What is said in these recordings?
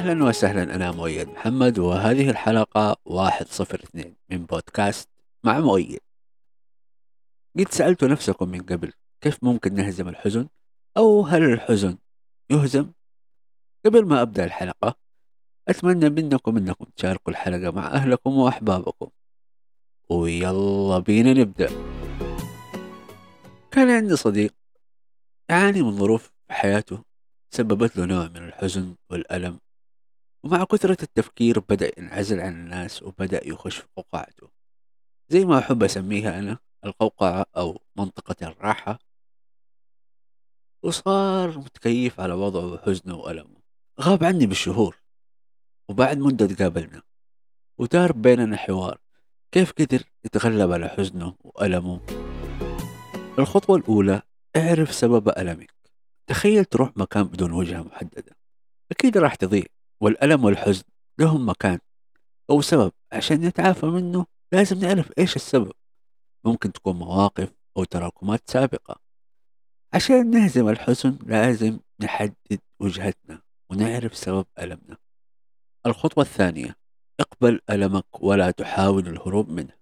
أهلا وسهلا، أنا مؤيد محمد، وهذه الحلقة 102 من بودكاست مع مؤيد. قد سألت نفسكم من قبل كيف ممكن نهزم الحزن، أو هل الحزن يهزم؟ قبل ما أبدأ الحلقة أتمنى منكم أنكم تشاركوا الحلقة مع أهلكم وأحبابكم، ويلا بينا نبدأ. كان عندي صديق يعاني من ظروف حياته سببت له نوع من الحزن والألم، ومع كثرة التفكير بدأ ينعزل عن الناس وبدأ يخش في قوقعته، زي ما أحب أسميها أنا القوقعة أو منطقة الراحة، وصار متكيف على وضعه وحزنه وألمه. غاب عني بالشهور، وبعد مدة تقابلنا ودار بيننا حوار كيف قدر يتغلب على حزنه وألمه. الخطوة الأولى، اعرف سبب ألمك. تخيل تروح مكان بدون وجهة محددة، أكيد راح تضيع، والألم والحزن لهم مكان أو سبب. عشان نتعافى منه لازم نعرف إيش السبب، ممكن تكون مواقف أو تراكمات سابقة. عشان نهزم الحزن لازم نحدد وجهتنا ونعرف سبب ألمنا. الخطوة الثانية، اقبل ألمك ولا تحاول الهروب منه.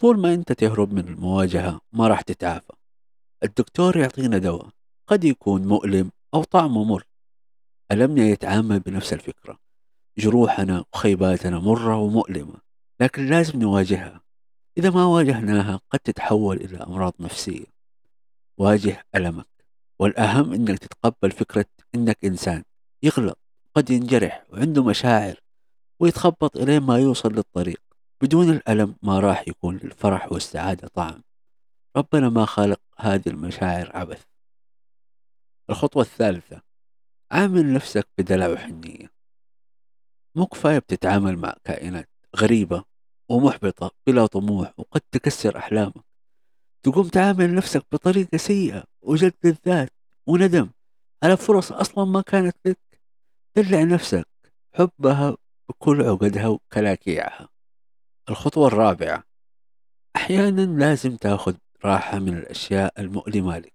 طول ما أنت تهرب من المواجهة ما راح تتعافى. الدكتور يعطينا دواء قد يكون مؤلم أو طعمه مر، ألمنا يتعامل بنفس الفكرة. جروحنا وخيباتنا مرة ومؤلمة، لكن لازم نواجهها. إذا ما واجهناها قد تتحول إلى أمراض نفسية. واجه ألمك، والأهم أنك تتقبل فكرة أنك إنسان يغلط، قد ينجرح وعنده مشاعر ويتخبط إليه ما يوصل للطريق. بدون الألم ما راح يكون للفرح والسعادة طعم، ربنا ما خلق هذه المشاعر عبث. الخطوة الثالثة، عامل نفسك بدلع وحنية. مو كفاية بتتعامل مع كائنات غريبة ومحبطة بلا طموح وقد تكسر أحلامك، تقوم تعامل نفسك بطريقة سيئة وجلد الذات وندم على فرص أصلا ما كانت لك. دلع نفسك حبها بكل عقدها وكلاكيعها. الخطوة الرابعة، أحيانا لازم تأخذ راحة من الأشياء المؤلمة لك.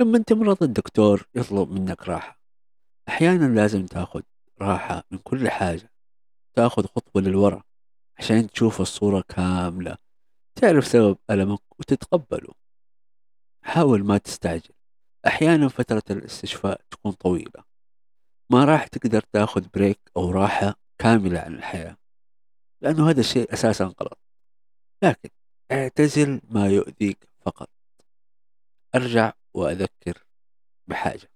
لما انت مرض الدكتور يطلب منك راحة، أحيانا لازم تأخذ راحة من كل حاجة، تأخذ خطوة للوراء عشان تشوف الصورة كاملة، تعرف سبب ألمك وتتقبله. حاول ما تستعجل، أحيانا فترة الاستشفاء تكون طويلة، ما راح تقدر تأخذ بريك أو راحة كاملة عن الحياة، لأنه هذا الشيء أساسا غلط. لكن اعتزل ما يؤذيك فقط. أرجع وأذكر بحاجة،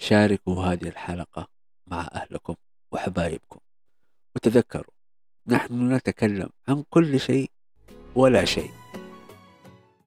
شاركوا هذه الحلقة مع أهلكم وحبايبكم، وتذكروا نحن نتكلم عن كل شيء ولا شيء.